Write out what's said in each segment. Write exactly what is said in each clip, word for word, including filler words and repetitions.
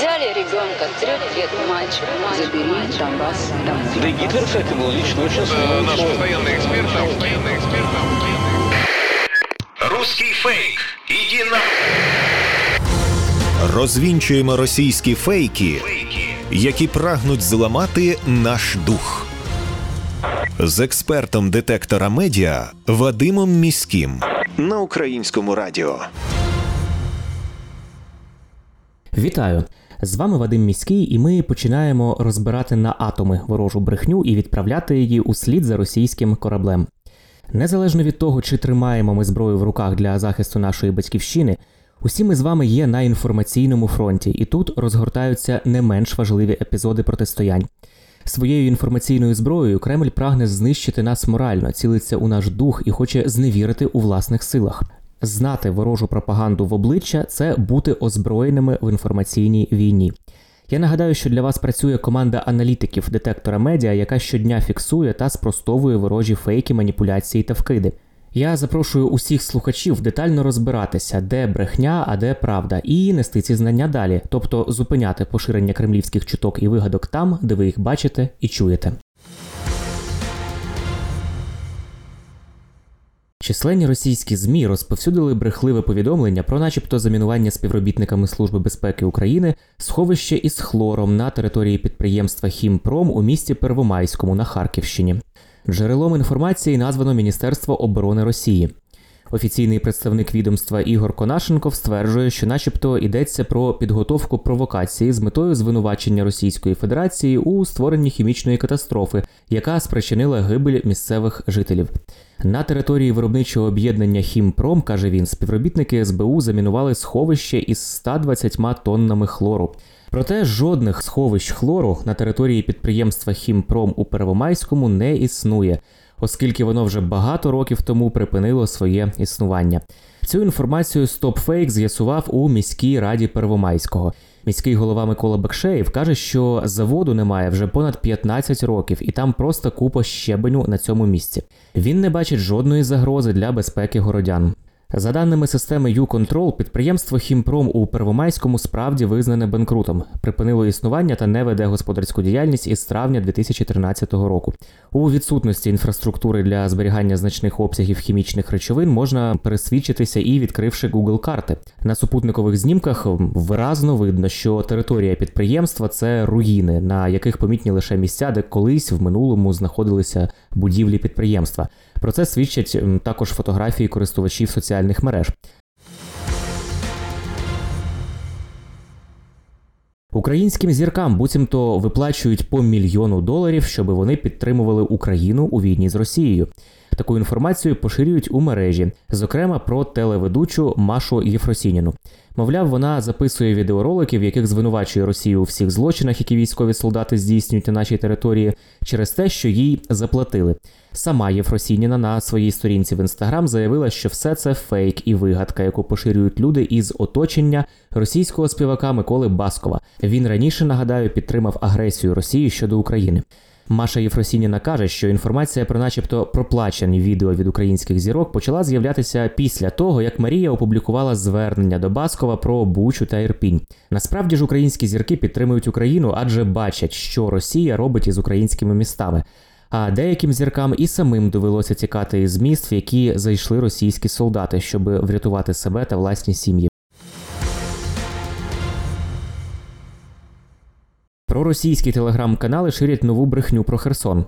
Взяли ребенка, трех лет мальчик, забери Донбасс. Да и Гитлер, кстати, был лично очень смелый. Наш постоянный эксперт, постоянный эксперт. Русский фейк. Иди на... Розвінчуємо російські фейки, які прагнуть зламати наш дух. З експертом детектора медіа Вадимом Міським на Українському радіо. Вітаю! З вами Вадим Міський, і ми починаємо розбирати на атоми ворожу брехню і відправляти її услід за російським кораблем. Незалежно від того, чи тримаємо ми зброю в руках для захисту нашої батьківщини, усі ми з вами є на інформаційному фронті, і тут розгортаються не менш важливі епізоди протистоянь. Своєю інформаційною зброєю Кремль прагне знищити нас морально, цілиться у наш дух і хоче зневірити у власних силах. Знати ворожу пропаганду в обличчя – це бути озброєними в інформаційній війні. Я нагадаю, що для вас працює команда аналітиків детектора медіа, яка щодня фіксує та спростовує ворожі фейки, маніпуляції та вкиди. Я запрошую усіх слухачів детально розбиратися, де брехня, а де правда, і нести ці знання далі, тобто зупиняти поширення кремлівських чуток і вигадок там, де ви їх бачите і чуєте. Численні російські ЗМІ розповсюдили брехливе повідомлення про начебто замінування співробітниками Служби безпеки України сховище із хлором на території підприємства «Хімпром» у місті Первомайському на Харківщині. Джерелом інформації названо Міністерство оборони Росії. Офіційний представник відомства Ігор Конашенков стверджує, що начебто йдеться про підготовку провокації з метою звинувачення Російської Федерації у створенні хімічної катастрофи, яка спричинила гибель місцевих жителів. На території виробничого об'єднання «Хімпром», каже він, співробітники ес бе у замінували сховище із ста двадцятьма тоннами хлору. Проте жодних сховищ хлору на території підприємства «Хімпром» у Первомайському не існує, оскільки воно вже багато років тому припинило своє існування. Цю інформацію «СтопФейк» з'ясував у міській раді Первомайського. Міський голова Микола Бекшеїв каже, що заводу немає вже понад п'ятнадцять років, і там просто купа щебеню на цьому місці. Він не бачить жодної загрози для безпеки городян. За даними системи YouControl, підприємство «Хімпром» у Первомайському справді визнане банкрутом, припинило існування та не веде господарську діяльність із травня дві тисячі тринадцятого року. У відсутності інфраструктури для зберігання значних обсягів хімічних речовин можна пересвідчитися і відкривши Google-карти. На супутникових знімках виразно видно, що територія підприємства – це руїни, на яких помітні лише місця, де колись в минулому знаходилися будівлі підприємства. Про це свідчать також фотографії користувачів соціальних мереж. Українським зіркам буцімто виплачують по мільйону доларів, щоб вони підтримували Україну у війні з Росією. Таку інформацію поширюють у мережі, зокрема про телеведучу Машу Єфросініну. Мовляв, вона записує відеоролики, в яких звинувачує Росію у всіх злочинах, які військові солдати здійснюють на нашій території, через те, що їй заплатили. Сама Єфросініна на своїй сторінці в Інстаграм заявила, що все це фейк і вигадка, яку поширюють люди із оточення російського співака Миколи Баскова. Він раніше, нагадаю, підтримав агресію Росії щодо України. Маша Єфросініна каже, що інформація про начебто проплачені відео від українських зірок почала з'являтися після того, як Марія опублікувала звернення до Баскова про Бучу та Ірпінь. Насправді ж українські зірки підтримують Україну, адже бачать, що Росія робить із українськими містами. А деяким зіркам і самим довелося тікати із міст, в які зайшли російські солдати, щоб врятувати себе та власні сім'ї. Проросійські телеграм-канали ширять нову брехню про Херсон.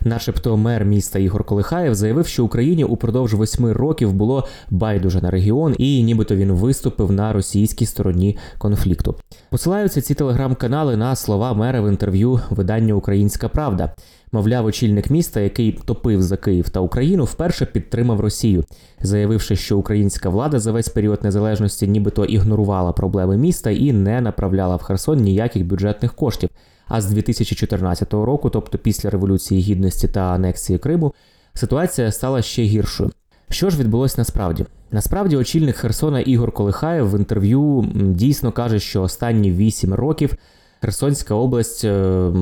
Начебто мер міста Ігор Колихаєв заявив, що Україні упродовж восьми років було байдуже на регіон, і нібито він виступив на російській стороні конфлікту. Посилаються ці телеграм-канали на слова мера в інтерв'ю видання «Українська правда». Мовляв, очільник міста, який топив за Київ та Україну, вперше підтримав Росію, заявивши, що українська влада за весь період незалежності нібито ігнорувала проблеми міста і не направляла в Херсон ніяких бюджетних коштів. А з дві тисячі чотирнадцятого року, тобто після Революції Гідності та анексії Криму, ситуація стала ще гіршою. Що ж відбулося насправді? Насправді, очільник Херсона Ігор Колихаєв в інтерв'ю дійсно каже, що останні вісім років Херсонська область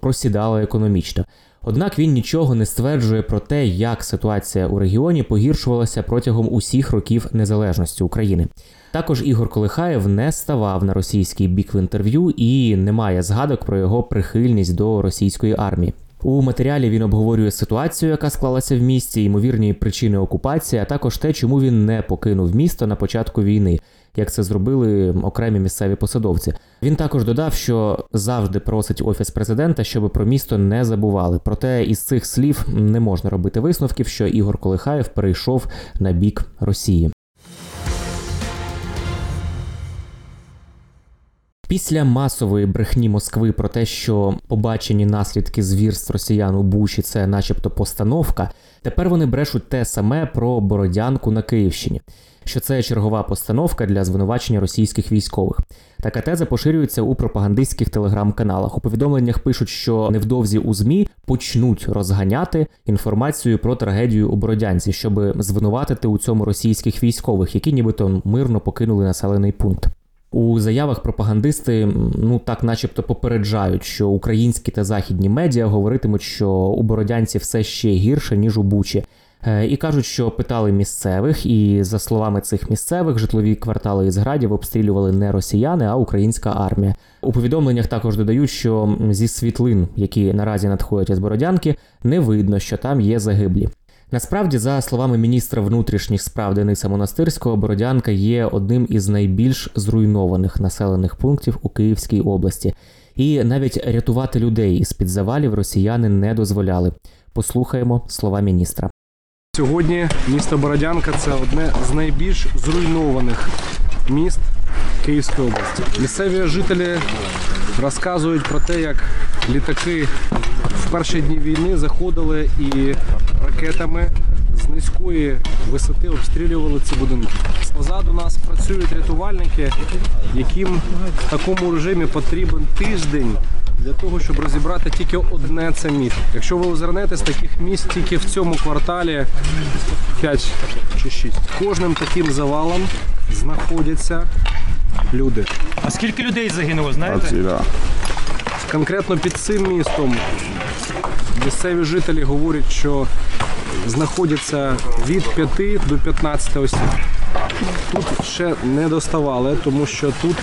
просідала економічно. Однак він нічого не стверджує про те, як ситуація у регіоні погіршувалася протягом усіх років незалежності України. Також Ігор Колихаєв не ставав на російський бік в інтерв'ю і немає згадок про його прихильність до російської армії. У матеріалі він обговорює ситуацію, яка склалася в місті, ймовірні причини окупації, а також те, чому він не покинув місто на початку війни, як це зробили окремі місцеві посадовці. Він також додав, що завжди просить Офіс президента, щоб про місто не забували. Проте із цих слів не можна робити висновків, що Ігор Колихаєв перейшов на бік Росії. Після масової брехні Москви про те, що побачені наслідки звірств росіян у Бучі – це начебто постановка, тепер вони брешуть те саме про Бородянку на Київщині, що це чергова постановка для звинувачення російських військових. Така теза поширюється у пропагандистських телеграм-каналах. У повідомленнях пишуть, що невдовзі у ЗМІ почнуть розганяти інформацію про трагедію у Бородянці, щоб звинуватити у цьому російських військових, які нібито мирно покинули населений пункт. У заявах пропагандисти, ну так начебто попереджають, що українські та західні медіа говоритимуть, що у Бородянці все ще гірше, ніж у Бучі. І кажуть, що питали місцевих, і за словами цих місцевих, житлові квартали із градів обстрілювали не росіяни, а українська армія. У повідомленнях також додають, що зі світлин, які наразі надходять із Бородянки, не видно, що там є загиблі. Насправді, за словами міністра внутрішніх справ Дениса Монастирського, Бородянка є одним із найбільш зруйнованих населених пунктів у Київській області. І навіть рятувати людей із-під завалів росіяни не дозволяли. Послухаємо слова міністра. Сьогодні місто Бородянка – це одне з найбільш зруйнованих міст Київської області. Місцеві жителі розказують про те, як літаки в перші дні війни заходили і ракетами з низької висоти обстрілювали ці будинки. Позаду нас працюють рятувальники, яким в такому режимі потрібен тиждень для того, щоб розібрати тільки одне це місце. Якщо ви озирнетесь, таких місць тільки в цьому кварталі п'ять чи шість. Кожним таким завалом знаходяться люди. А скільки людей загинуло, знаєте? Отсіда. Конкретно під цим містом місцеві жителі говорять, що знаходяться від п'яти до п'ятнадцяти осіб. Тут ще не доставали, тому що тут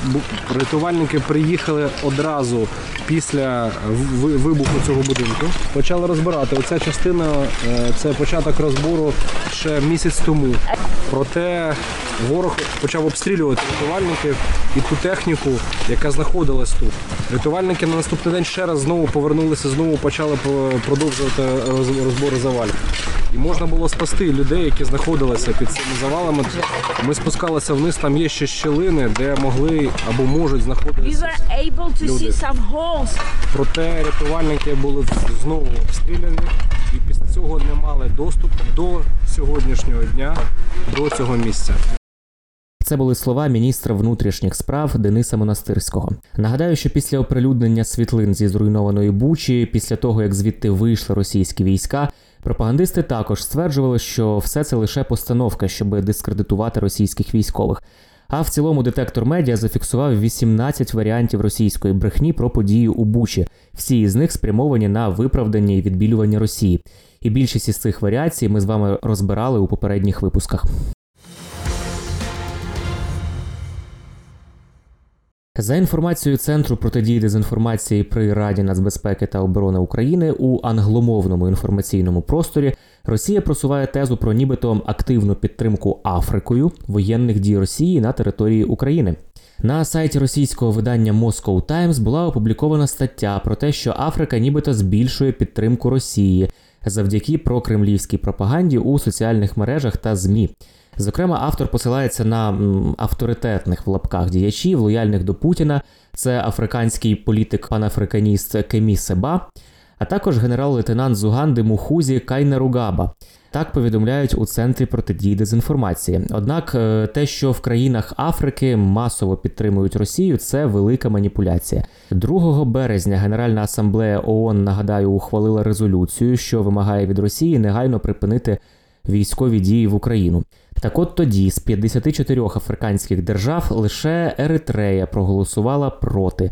рятувальники приїхали одразу після вибуху цього будинку. Почали розбирати. Оця частина – це початок розбору ще місяць тому. Проте ворог почав обстрілювати рятувальників і ту техніку, яка знаходилась тут. Рятувальники на наступний день ще раз знову повернулися, знову почали продовжувати розбори завалів. І можна було спасти людей, які знаходилися під цими завалами. Ми спускалися вниз, там є ще щілини, де могли або можуть знаходитися люди. Проте рятувальники були знову обстріляні і після цього не мали доступу до сьогоднішнього дня, до цього місця. Це були слова міністра внутрішніх справ Дениса Монастирського. Нагадаю, що після оприлюднення світлин зі зруйнованої Бучі, після того, як звідти вийшли російські війська, пропагандисти також стверджували, що все це лише постановка, щоб дискредитувати російських військових. А в цілому «Детектор медіа» зафіксував вісімнадцять варіантів російської брехні про події у Бучі. Всі із них спрямовані на виправдання і відбілювання Росії. І більшість із цих варіацій ми з вами розбирали у попередніх випусках. За інформацією Центру протидії дезінформації при Раді Нацбезпеки та оборони України, у англомовному інформаційному просторі Росія просуває тезу про нібито активну підтримку Африкою воєнних дій Росії на території України. На сайті російського видання Moscow Times була опублікована стаття про те, що Африка нібито збільшує підтримку Росії завдяки прокремлівській пропаганді у соціальних мережах та ЗМІ. Зокрема, автор посилається на авторитетних в лапках діячів, лояльних до Путіна. Це африканський політик-панафриканіст Кемі Себа, а також генерал-лейтенант з Уганди Мухузі Кайнаругаба. Так повідомляють у Центрі протидії дезінформації. Однак те, що в країнах Африки масово підтримують Росію, це велика маніпуляція. другого березня Генеральна асамблея ООН, нагадаю, ухвалила резолюцію, що вимагає від Росії негайно припинити військові дії в Україну. Так от тоді з п'ятдесяти чотирьох африканських держав лише Еритрея проголосувала проти.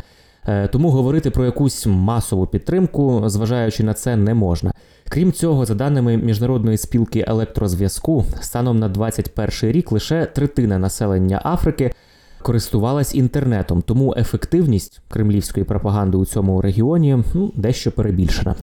Тому говорити про якусь масову підтримку, зважаючи на це, не можна. Крім цього, за даними Міжнародної спілки електрозв'язку, станом на двадцять перший рік лише третина населення Африки користувалась інтернетом, тому ефективність кремлівської пропаганди у цьому регіоні, ну, дещо перебільшена.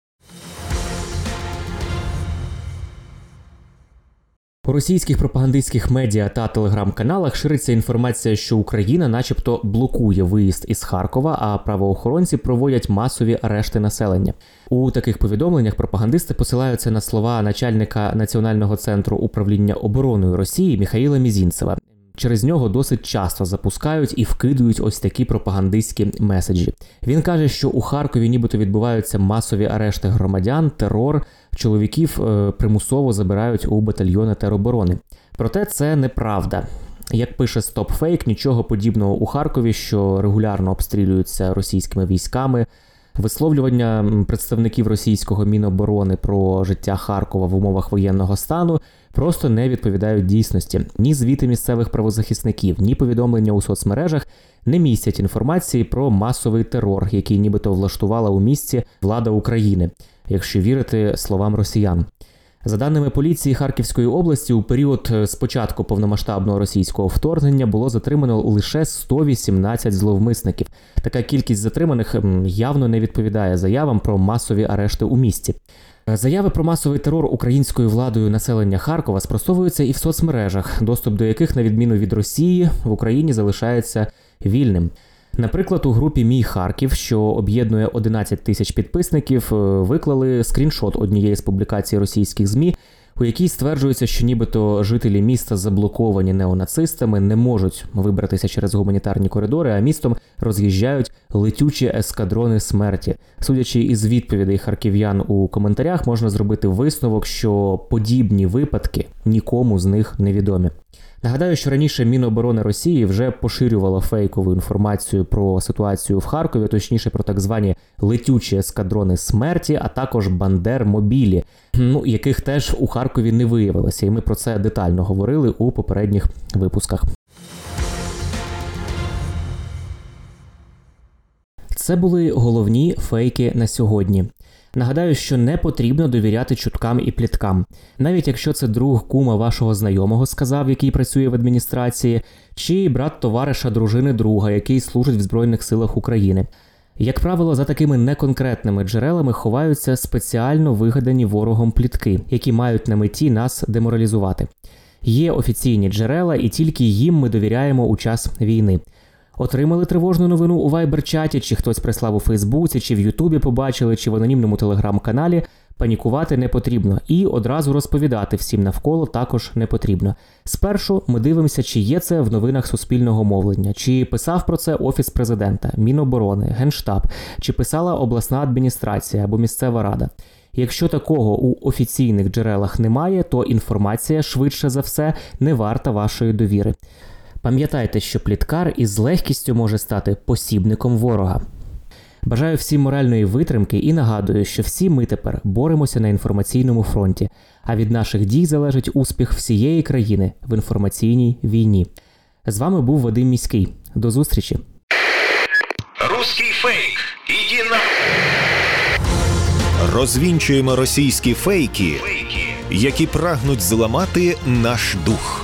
У російських пропагандистських медіа та телеграм-каналах шириться інформація, що Україна начебто блокує виїзд із Харкова, а правоохоронці проводять масові арешти населення. У таких повідомленнях пропагандисти посилаються на слова начальника Національного центру управління обороною Росії Міхаїла Мізінцева. Через нього досить часто запускають і вкидують ось такі пропагандистські меседжі. Він каже, що у Харкові нібито відбуваються масові арешти громадян, терор, чоловіків е, примусово забирають у батальйони тероборони. Проте це неправда. Як пише СтопФейк, нічого подібного у Харкові, що регулярно обстрілюються російськими військами. Висловлювання представників російського Міноборони про життя Харкова в умовах воєнного стану просто не відповідають дійсності. Ні звіти місцевих правозахисників, ні повідомлення у соцмережах не містять інформації про масовий терор, який нібито влаштувала у місті влада України, якщо вірити словам росіян. За даними поліції Харківської області, у період з початку повномасштабного російського вторгнення було затримано лише сто вісімнадцять зловмисників. Така кількість затриманих явно не відповідає заявам про масові арешти у місті. Заяви про масовий терор українською владою населення Харкова спростовуються і в соцмережах, доступ до яких, на відміну від Росії, в Україні залишається вільним. Наприклад, у групі «Мій Харків», що об'єднує одинадцять тисяч підписників, виклали скріншот однієї з публікацій російських ЗМІ, у якій стверджується, що нібито жителі міста, заблоковані неонацистами, не можуть вибратися через гуманітарні коридори, а містом роз'їжджають летючі ескадрони смерті. Судячи із відповідей харків'ян у коментарях, можна зробити висновок, що подібні випадки нікому з них невідомі. Нагадаю, що раніше Міноборони Росії вже поширювало фейкову інформацію про ситуацію в Харкові, точніше про так звані летючі ескадрони смерті, а також бандермобілі, ну, яких теж у Харкові не виявилося, і ми про це детально говорили у попередніх випусках. Це були головні фейки на сьогодні. Нагадаю, що не потрібно довіряти чуткам і пліткам. Навіть якщо це друг кума вашого знайомого сказав, який працює в адміністрації, чи брат товариша дружини друга, який служить в Збройних силах України. Як правило, за такими неконкретними джерелами ховаються спеціально вигадані ворогом плітки, які мають на меті нас деморалізувати. Є офіційні джерела, і тільки їм ми довіряємо у час війни. Отримали тривожну новину у Viber-чаті, чи хтось прислав у Фейсбуці, чи в Ютубі побачили, чи в анонімному Телеграм-каналі, панікувати не потрібно. І одразу розповідати всім навколо також не потрібно. Спершу ми дивимося, чи є це в новинах суспільного мовлення, чи писав про це Офіс президента, Міноборони, Генштаб, чи писала обласна адміністрація або місцева рада. Якщо такого у офіційних джерелах немає, то інформація, швидше за все, не варта вашої довіри. Пам'ятайте, що пліткар із легкістю може стати посібником ворога. Бажаю всім моральної витримки і нагадую, що всі ми тепер боремося на інформаційному фронті, а від наших дій залежить успіх всієї країни в інформаційній війні. З вами був Вадим Міський. До зустрічі. Руський фейк. Іди на... Розвінчуємо російські фейки, які прагнуть зламати наш дух.